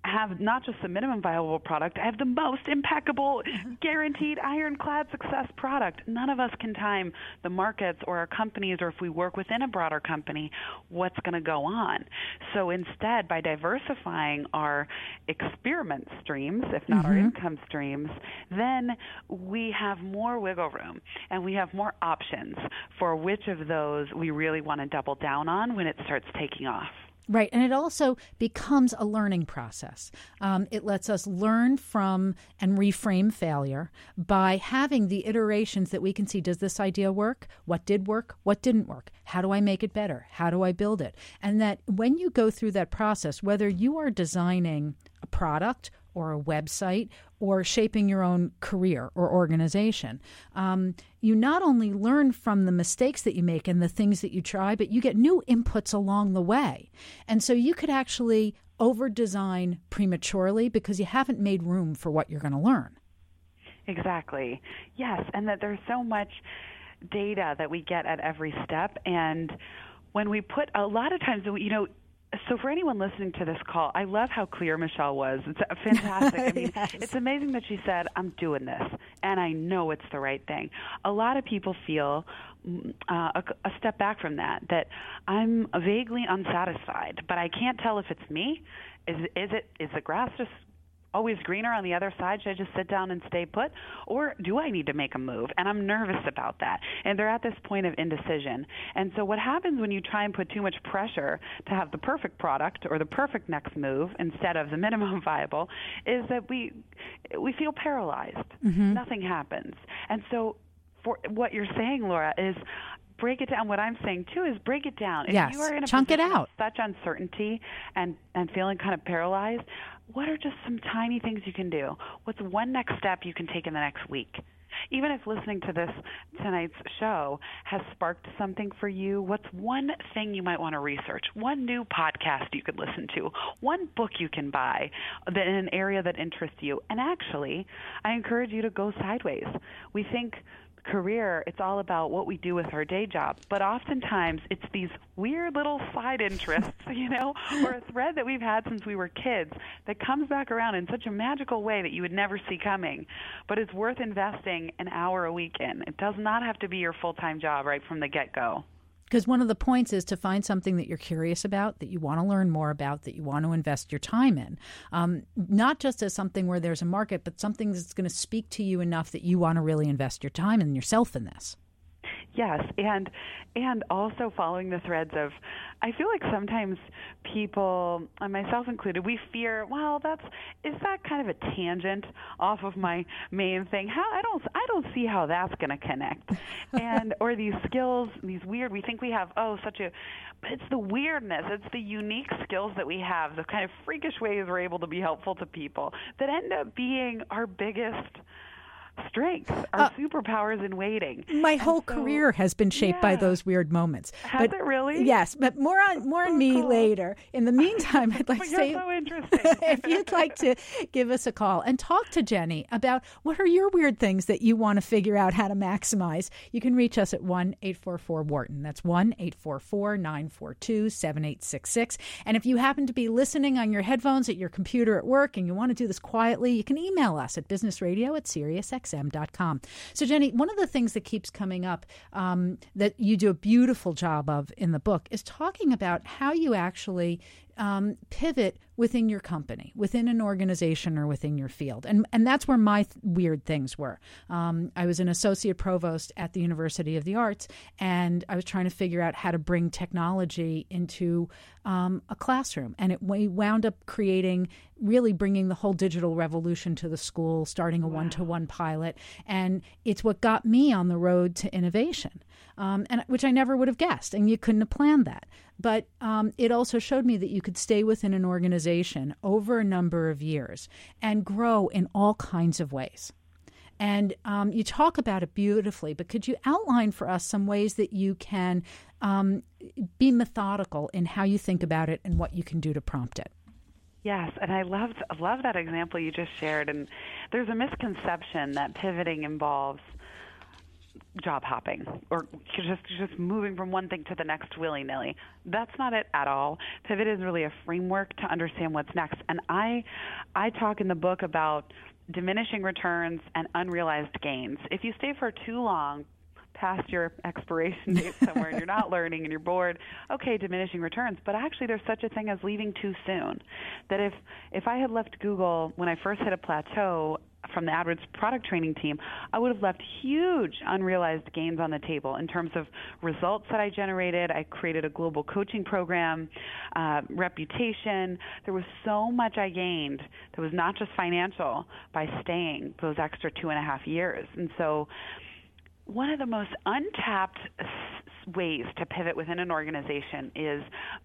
have not just the minimum viable product, I have the most impeccable, guaranteed, ironclad success product. None of us can time the markets or our companies, or if we work within a broader company, what's going to go on. So instead, by diversifying our experiment streams, if not mm-hmm. our income streams, then we have more wiggle room and we have more options for which of those we really want to double down on when it starts taking off. Right. And it also becomes a learning process. Um, it lets us learn from and reframe failure by having the iterations that we can see. Does this idea work? What did work? What didn't work? How do I make it better? How do I build it? And that when you go through that process, whether you are designing a product or a website or shaping your own career or organization, um, you not only learn from the mistakes that you make and the things that you try, but you get new inputs along the way. And so you could actually over-design prematurely because you haven't made room for what you're going to learn. Exactly. Yes, and that there's so much data that we get at every step. And when we put a lot of times, you know, So for anyone listening to this call, I love how clear Michelle was. It's fantastic. I mean, yes. It's amazing that she said, I'm doing this, and I know it's the right thing. A lot of people feel uh, a, a step back from that, that I'm vaguely unsatisfied, but I can't tell if it's me. Is, is it, is the grass just always greener on the other side? Should I just sit down and stay put? Or do I need to make a move? And I'm nervous about that. And they're at this point of indecision. And so what happens when you try and put too much pressure to have the perfect product or the perfect next move instead of the minimum viable is that we we feel paralyzed. Mm-hmm. Nothing happens. And so for what you're saying, Laura, is break it down. What I'm saying, too, is break it down. Yes. If you are in a chunk it out. Such uncertainty and, and feeling kind of paralyzed, what are just some tiny things you can do? What's one next step you can take in the next week? Even if listening to this tonight's show has sparked something for you, what's one thing you might want to research? One new podcast you could listen to? One book you can buy in an area that interests you? And actually, I encourage you to go sideways. We think career, it's all about what we do with our day job, but oftentimes it's these weird little side interests, you know, or a thread that we've had since we were kids that comes back around in such a magical way that you would never see coming, but it's worth investing an hour a week in. It does not have to be your full-time job right from the get-go. Because one of the points is to find something that you're curious about, that you want to learn more about, that you want to invest your time in. Um, not just as something where there's a market, but something that's going to speak to you enough that you want to really invest your time and yourself in this. Yes, and and also following the threads of, I feel like sometimes people, and myself included, we fear, well, that's is that kind of a tangent off of my main thing? How I don't I don't see how that's going to connect, and or these skills, these weird. We think we have oh such a, but it's the weirdness, it's the unique skills that we have, the kind of freakish ways we're able to be helpful to people that end up being our biggest strengths, our uh, superpowers in waiting. My and whole so, career has been shaped yeah. by those weird moments. Has but, it really? Yes, but more on more on oh, me cool. later. In the meantime, I'd like to say, so if you'd like to give us a call and talk to Jenny about what are your weird things that you want to figure out how to maximize, you can reach us at one eight four four Wharton. That's one eight four four nine four two seven eight six six. And if you happen to be listening on your headphones at your computer at work and you want to do this quietly, you can email us at business radio at SiriusXM dot com. So, Jenny, one of the things that keeps coming up um, that you do a beautiful job of in the book is talking about how you actually um, pivot within your company, within an organization or within your field. And and that's where my th- weird things were. Um, I was an associate provost at the University of the Arts, and I was trying to figure out how to bring technology into um, a classroom. And it we wound up creating, really bringing the whole digital revolution to the school, starting a wow. one-to-one pilot. And it's what got me on the road to innovation, um, and which I never would have guessed. And you couldn't have planned that. But um, it also showed me that you could stay within an organization over a number of years and grow in all kinds of ways. And um, you talk about it beautifully, but could you outline for us some ways that you can um, be methodical in how you think about it and what you can do to prompt it? Yes, and I loved, love that example you just shared. And there's a misconception that pivoting involves job hopping or just just moving from one thing to the next willy-nilly. That's not it at all. Pivot is really a framework to understand what's next. And I I talk in the book about diminishing returns and unrealized gains. If you stay for too long past your expiration date somewhere and you're not learning and you're bored, okay, diminishing returns. But actually there's such a thing as leaving too soon. That if if I had left Google when I first hit a plateau from the AdWords product training team, I would have left huge unrealized gains on the table in terms of results that I generated. I created a global coaching program, uh, reputation. There was so much I gained that was not just financial by staying those extra two and a half years. And so one of the most untapped ways to pivot within an organization is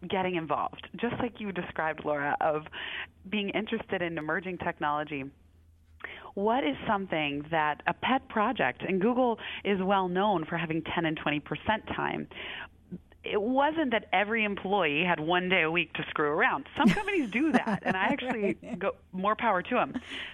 getting involved. Just like you described, Laura, of being interested in emerging technology. What is something that a pet project, and Google is well known for having ten and twenty percent time, it wasn't that every employee had one day a week to screw around. Some companies do that, and I actually go more power to them.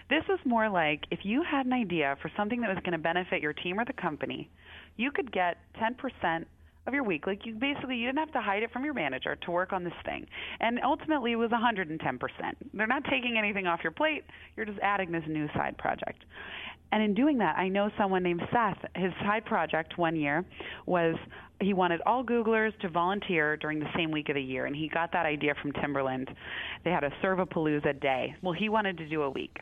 This is more like if you had an idea for something that was going to benefit your team or the company, you could get ten percent of your week. Like, you basically, you didn't have to hide it from your manager to work on this thing. And ultimately, it was one hundred ten percent. They're not taking anything off your plate. You're just adding this new side project. And in doing that, I know someone named Seth. His side project one year was he wanted all Googlers to volunteer during the same week of the year, and he got that idea from Timberland. They had a Servapalooza day. Well, he wanted to do a week.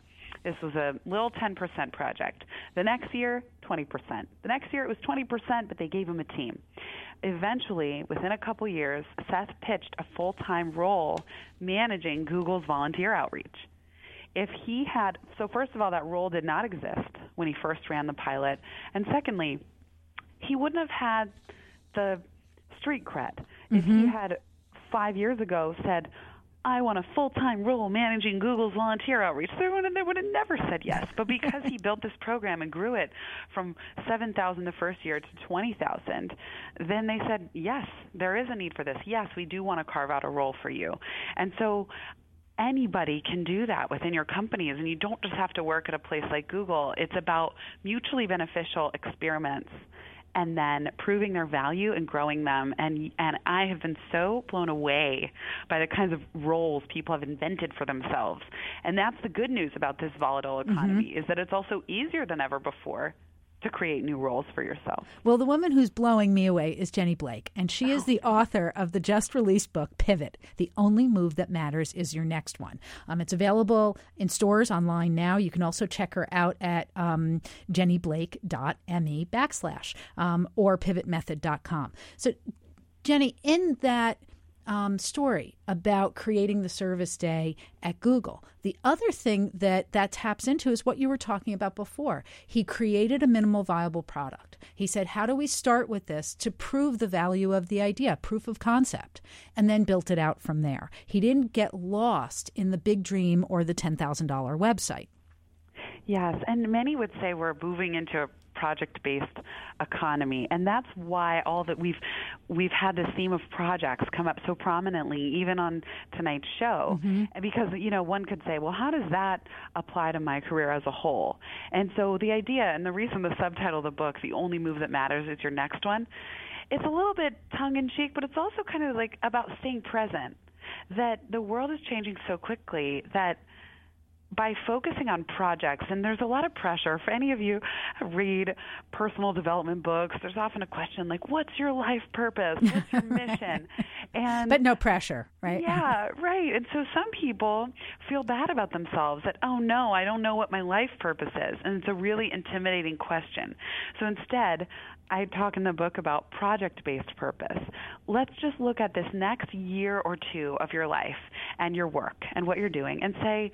This was a little ten percent project. The next year, twenty percent. The next year, it was twenty percent, but they gave him a team. Eventually, within a couple years, Seth pitched a full-time role managing Google's volunteer outreach. If he had, so first of all, that role did not exist when he first ran the pilot. And secondly, he wouldn't have had the street cred. Mm-hmm. If he had five years ago said, I want a full-time role managing Google's volunteer outreach, they would have, they would have never said yes. But because he built this program and grew it from seven thousand the first year to twenty thousand, then they said, yes, there is a need for this. Yes, we do want to carve out a role for you. And so anybody can do that within your companies, and you don't just have to work at a place like Google. It's about mutually beneficial experiments and then proving their value and growing them. And and I have been so blown away by the kinds of roles people have invented for themselves. And that's the good news about this volatile economy, mm-hmm. is that it's also easier than ever before to create new roles for yourself. Well, the woman who's blowing me away is Jenny Blake, and she oh. is the author of the just-released book, Pivot, The Only Move That Matters Is Your Next One. Um, it's available in stores online now. You can also check her out at um, jennyblake.me backslash um, or pivot method dot com. So, Jenny, in that um, story about creating the service day at Google, the other thing that that taps into is what you were talking about before. He created a minimal viable product. He said, how do we start with this to prove the value of the idea, proof of concept, and then built it out from there. He didn't get lost in the big dream or the ten thousand dollars website. Yes, and many would say we're moving into a project-based economy, and that's why all that we've we've had this theme of projects come up so prominently, even on tonight's show, mm-hmm. because you know one could say, well, how does that apply to my career as a whole? And so the idea, and the reason the subtitle of the book, "The Only Move That Matters Is Your Next One," it's a little bit tongue-in-cheek, but it's also kind of like about staying present. That the world is changing so quickly that by focusing on projects, and there's a lot of pressure. For any of you who read personal development books, there's often a question like, what's your life purpose? What's your mission? And but no pressure, right? Yeah, right. And so some people feel bad about themselves that, oh, no, I don't know what my life purpose is. And it's a really intimidating question. So instead, I talk in the book about project-based purpose. Let's just look at this next year or two of your life and your work and what you're doing and say,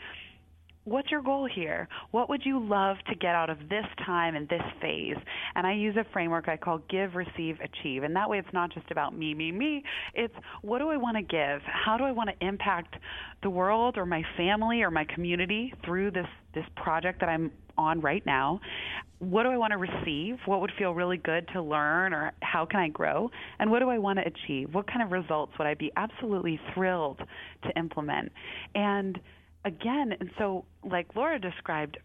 what's your goal here? What would you love to get out of this time and this phase? And I use a framework I call give, receive, achieve. And that way it's not just about me, me, me. It's what do I want to give? How do I want to impact the world or my family or my community through this, this project that I'm on right now? What do I want to receive? What would feel really good to learn, or how can I grow? And what do I want to achieve? What kind of results would I be absolutely thrilled to implement? And Again, and so like Laura described,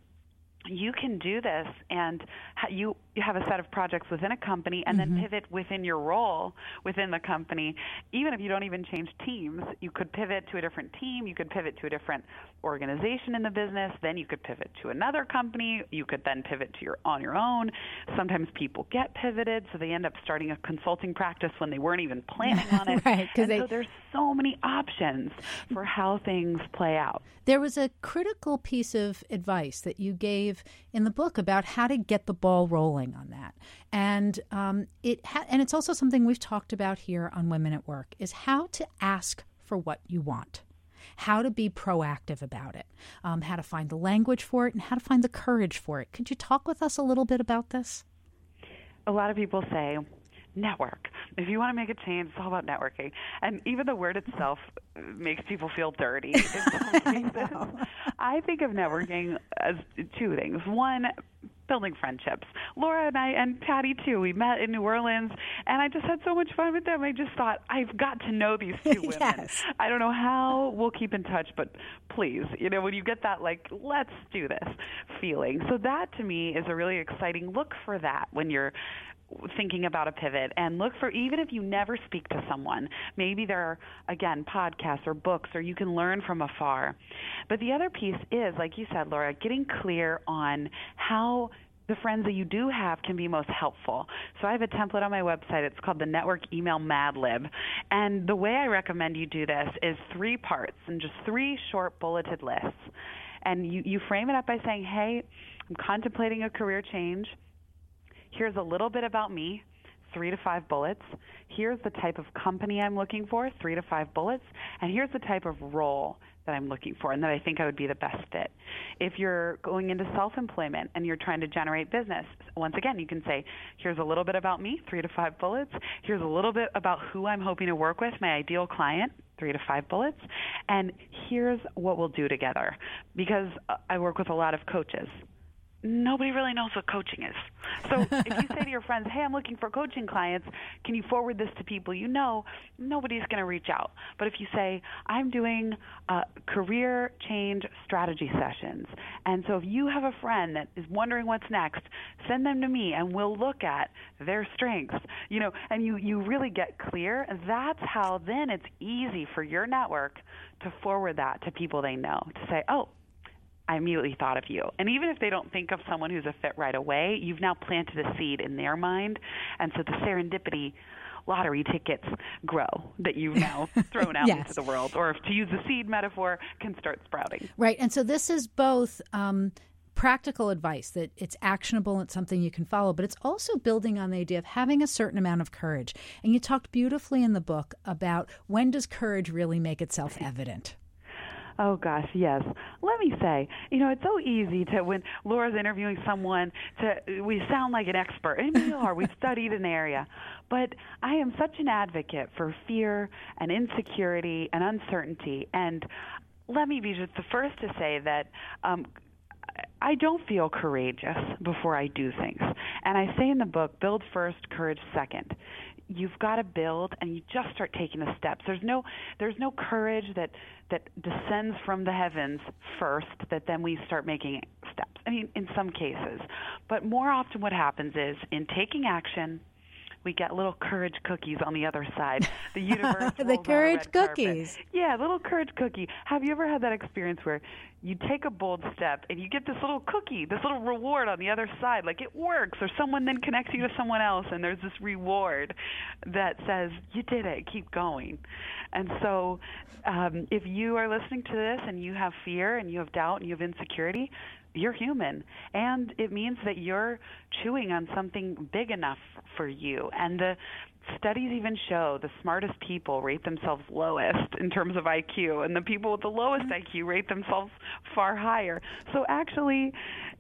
you can do this, and you have a set of projects within a company and mm-hmm. then pivot within your role within the company. Even if you don't even change teams, you could pivot to a different team. You could pivot to a different organization in the business. Then you could pivot to another company. You could then pivot to your on your own. Sometimes people get pivoted, so they end up starting a consulting practice when they weren't even planning on it. Right, and they... so there's so many options for how things play out. There was a critical piece of advice that you gave in the book about how to get the ball rolling on that. And um, it ha- and it's also something we've talked about here on Women at Work, is how to ask for what you want, how to be proactive about it, um, how to find the language for it, and how to find the courage for it. Could you talk with us a little bit about this? A lot of people say, network. If you want to make a change, it's all about networking. And even the word itself makes people feel dirty. I, I think of networking as two things. One, building friendships. Laura and I, and Patty too, we met in New Orleans, and I just had so much fun with them. I just thought, I've got to know these two women. Yes. I don't know how we'll keep in touch, but please, you know, when you get that, like, let's do this feeling. So that, to me, is a really exciting look for that when you're thinking about a pivot, and look for, even if you never speak to someone, maybe there are, again, podcasts or books, or you can learn from afar. But the other piece is, like you said, Laura, getting clear on how the friends that you do have can be most helpful. So I have a template on my website. It's called the Network Email Mad Lib. And the way I recommend you do this is three parts and just three short bulleted lists. And you, you frame it up by saying, hey, I'm contemplating a career change. Here's a little bit about me, three to five bullets. Here's the type of company I'm looking for, three to five bullets. And here's the type of role that I'm looking for and that I think I would be the best fit. If you're going into self-employment and you're trying to generate business, once again, you can say, here's a little bit about me, three to five bullets. Here's a little bit about who I'm hoping to work with, my ideal client, three to five bullets. And here's what we'll do together, because I work with a lot of coaches. Nobody really knows what coaching is. So if you say to your friends, hey, I'm looking for coaching clients, can you forward this to people you know? Nobody's going to reach out. But if you say, I'm doing uh, career change strategy sessions, and so if you have a friend that is wondering what's next, send them to me and we'll look at their strengths, you know, and you, you really get clear. That's how then it's easy for your network to forward that to people they know, to say, oh, I immediately thought of you. And even if they don't think of someone who's a fit right away, you've now planted a seed in their mind. And so the serendipity lottery tickets grow that you've now thrown out yes. into the world, or to use the seed metaphor, can start sprouting. Right. And so this is both um, practical advice that it's actionable, it's something you can follow, but it's also building on the idea of having a certain amount of courage. And you talked beautifully in the book about when does courage really make itself evident? Oh, gosh, yes. Let me say, you know, it's so easy to, when Laura's interviewing someone, to we sound like an expert. And we are. We've studied an area. But I am such an advocate for fear and insecurity and uncertainty. And let me be just the first to say that um, I don't feel courageous before I do things. And I say in the book, build first, courage second. You've got to build, and you just start taking the steps. There's no, there's no courage that, that descends from the heavens first, that then we start making steps. I mean, in some cases. But more often what happens is, in taking action, we get little courage cookies on the other side. The universe the courage cookies. Carpet. Yeah, little courage cookie. Have you ever had that experience where you take a bold step and you get this little cookie, this little reward on the other side, like it works, or someone then connects you to someone else, and there's this reward that says, you did it, keep going. And so um, if you are listening to this and you have fear and you have doubt and you have insecurity, you're human, and it means that you're chewing on something big enough for you. And the studies even show the smartest people rate themselves lowest in terms of I Q, and the people with the lowest I Q rate themselves far higher. So actually,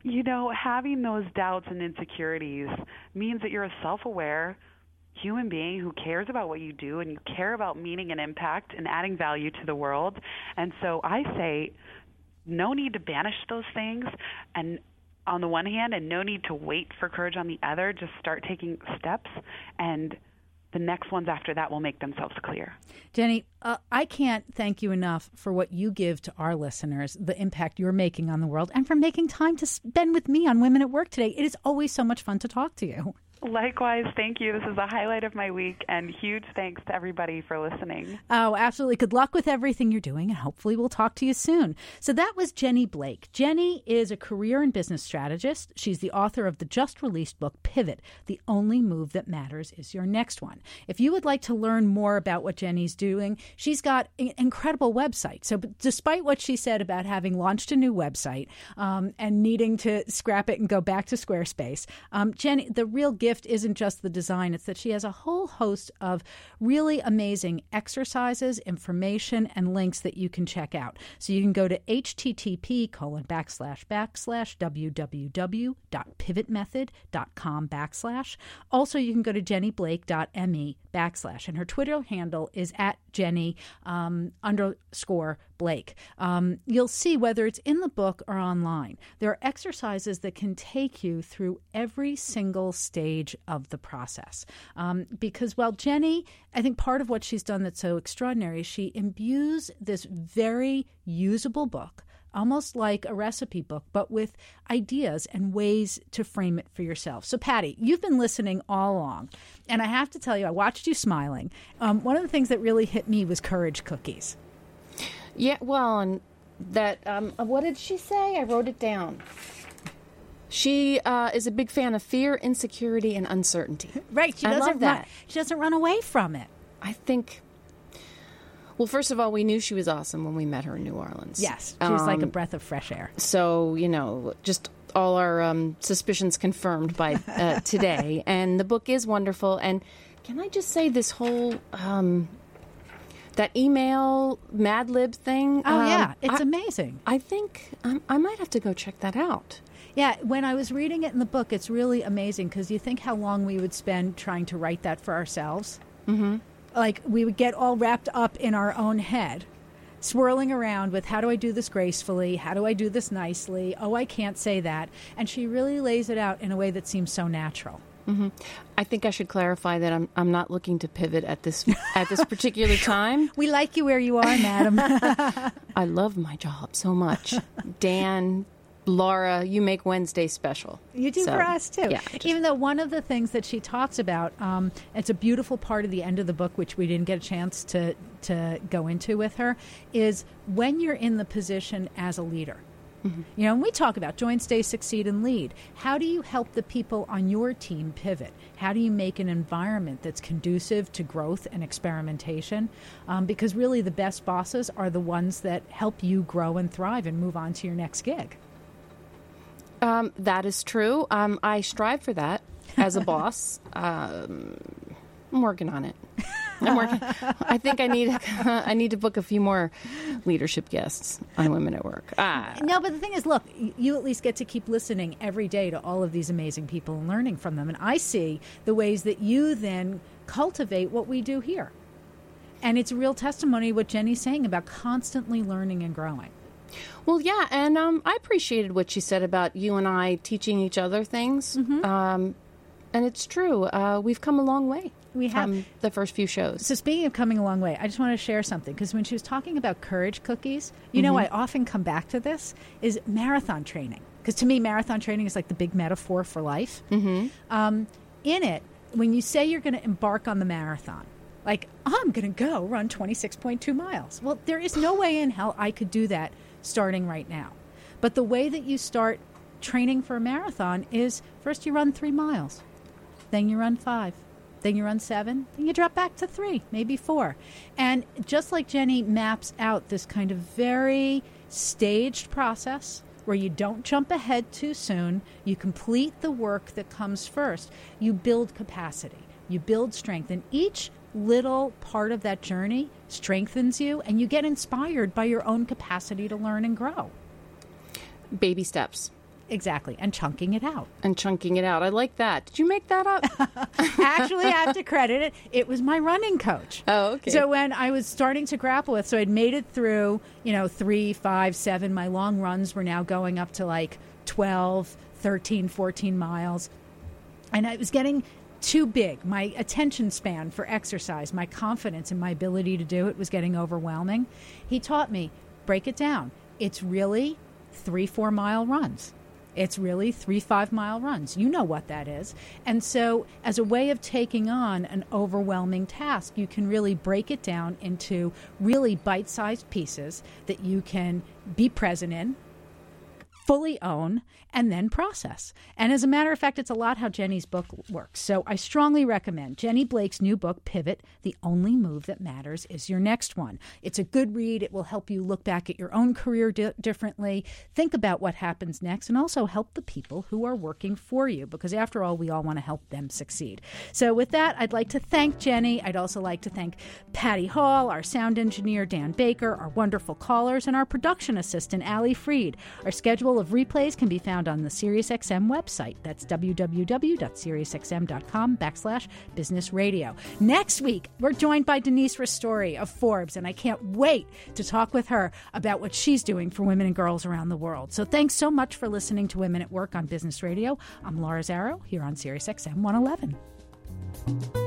you know, having those doubts and insecurities means that you're a self-aware human being who cares about what you do, and you care about meaning and impact and adding value to the world. And so I say, no need to banish those things, and on the one hand, and no need to wait for courage on the other. Just start taking steps, and the next ones after that will make themselves clear. Jenny, uh, I can't thank you enough for what you give to our listeners, the impact you're making on the world, and for making time to spend with me on Women at Work today. It is always so much fun to talk to you. Likewise, thank you. This is the highlight of my week, and huge thanks to everybody for listening. Oh, absolutely. Good luck with everything you're doing, and hopefully we'll talk to you soon. So that was Jenny Blake. Jenny is a career and business strategist. She's the author of the just-released book, Pivot, The Only Move That Matters Is Your Next One. If you would like to learn more about what Jenny's doing, she's got an incredible website. So despite what she said about having launched a new website um, and needing to scrap it and go back to Squarespace, um, Jenny, the real gift gift isn't just the design, it's that she has a whole host of really amazing exercises, information, and links that you can check out. So you can go to http colon backslash backslash www.pivotmethod.com backslash. Also, you can go to jennyblake.me backslash, and her Twitter handle is at Jenny um, underscore Blake. Um, you'll see whether it's in the book or online. There are exercises that can take you through every single stage of the process. Um, because while Jenny, I think part of what she's done that's so extraordinary is she imbues this very usable book, almost like a recipe book, but with ideas and ways to frame it for yourself. So, Patty, you've been listening all along. And I have to tell you, I watched you smiling. Um, one of the things that really hit me was courage cookies. Yeah, well, and that, um, what did she say? I wrote it down. She uh, is a big fan of fear, insecurity, and uncertainty. Right. She doesn't I love that. Run, she doesn't run away from it. I think... Well, first of all, we knew she was awesome when we met her in New Orleans. Yes, she was um, like a breath of fresh air. So, you know, just all our um, suspicions confirmed by uh, today. And the book is wonderful. And can I just say this whole, um, that email Mad Lib thing? Oh, um, yeah. It's I, amazing. I think um, I might have to go check that out. Yeah, when I was reading it in the book, it's really amazing because you think how long we would spend trying to write that for ourselves. Mm-hmm. Like, we would get all wrapped up in our own head, swirling around with, how do I do this gracefully? How do I do this nicely? Oh, I can't say that. And she really lays it out in a way that seems so natural. Mm-hmm. I think I should clarify that I'm I'm not looking to pivot at this at this particular time. We like you where you are, madam. I love my job so much. Dan... Laura, you make Wednesday special. You do so, for us, too. Yeah, just... Even though one of the things that she talks about, um, it's a beautiful part of the end of the book, which we didn't get a chance to, to go into with her, is when you're in the position as a leader. Mm-hmm. You know, and we talk about join, stay, succeed, and lead. How do you help the people on your team pivot? How do you make an environment that's conducive to growth and experimentation? Um, because really the best bosses are the ones that help you grow and thrive and move on to your next gig. Um, that is true. Um, I strive for that as a boss. Um, I'm working on it. I'm working. I think I need I need to book a few more leadership guests on Women at Work. Ah. No, but the thing is, look, you at least get to keep listening every day to all of these amazing people and learning from them. And I see the ways that you then cultivate what we do here. And it's a real testimony what Jenny's saying about constantly learning and growing. Well, yeah, and um, I appreciated what she said about you and I teaching each other things, mm-hmm. um, and it's true. Uh, we've come a long way we have. From the first few shows. So speaking of coming a long way, I just want to share something, because when she was talking about courage cookies, you mm-hmm. know, I often come back to this, is marathon training. Because to me, marathon training is like the big metaphor for life. Mm-hmm. Um, in it, when you say you're going to embark on the marathon, like, I'm going to go run twenty-six point two miles. Well, there is no way in hell I could do that starting right now. But the way that you start training for a marathon is first you run three miles, then you run five, then you run seven, then you drop back to three, maybe four. And just like Jenny maps out this kind of very staged process where you don't jump ahead too soon, you complete the work that comes first, you build capacity, you build strength, and each little part of that journey strengthens you, and you get inspired by your own capacity to learn and grow. Baby steps. Exactly. And chunking it out. And chunking it out. I like that. Did you make that up? Actually, I have to credit it. It was my running coach. Oh, okay. So when I was starting to grapple with, so I'd made it through, you know, three, five, seven. My long runs were now going up to like twelve, thirteen, fourteen miles. And I was getting too big. My attention span for exercise, my confidence in my ability to do it was getting overwhelming. He taught me, break it down. It's really three, four mile runs. It's really three, five mile runs. You know what that is. And so as a way of taking on an overwhelming task, you can really break it down into really bite-sized pieces that you can be present in, fully own, and then process. And as a matter of fact, it's a lot how Jenny's book works. So I strongly recommend Jenny Blake's new book, Pivot, The Only Move That Matters Is Your Next One. It's a good read. It will help you look back at your own career di- differently, think about what happens next, and also help the people who are working for you, because after all, we all want to help them succeed. So with that, I'd like to thank Jenny. I'd also like to thank Patty Hall, our sound engineer, Dan Baker, our wonderful callers, and our production assistant, Allie Freed. Our schedule All of replays can be found on the SiriusXM website. That's w w w dot sirius x m dot com backslash business radio. Next week, we're joined by Denise Restauri of Forbes, and I can't wait to talk with her about what she's doing for women and girls around the world. So thanks so much for listening to Women at Work on Business Radio. I'm Laura Zarrow here on SiriusXM one eleven.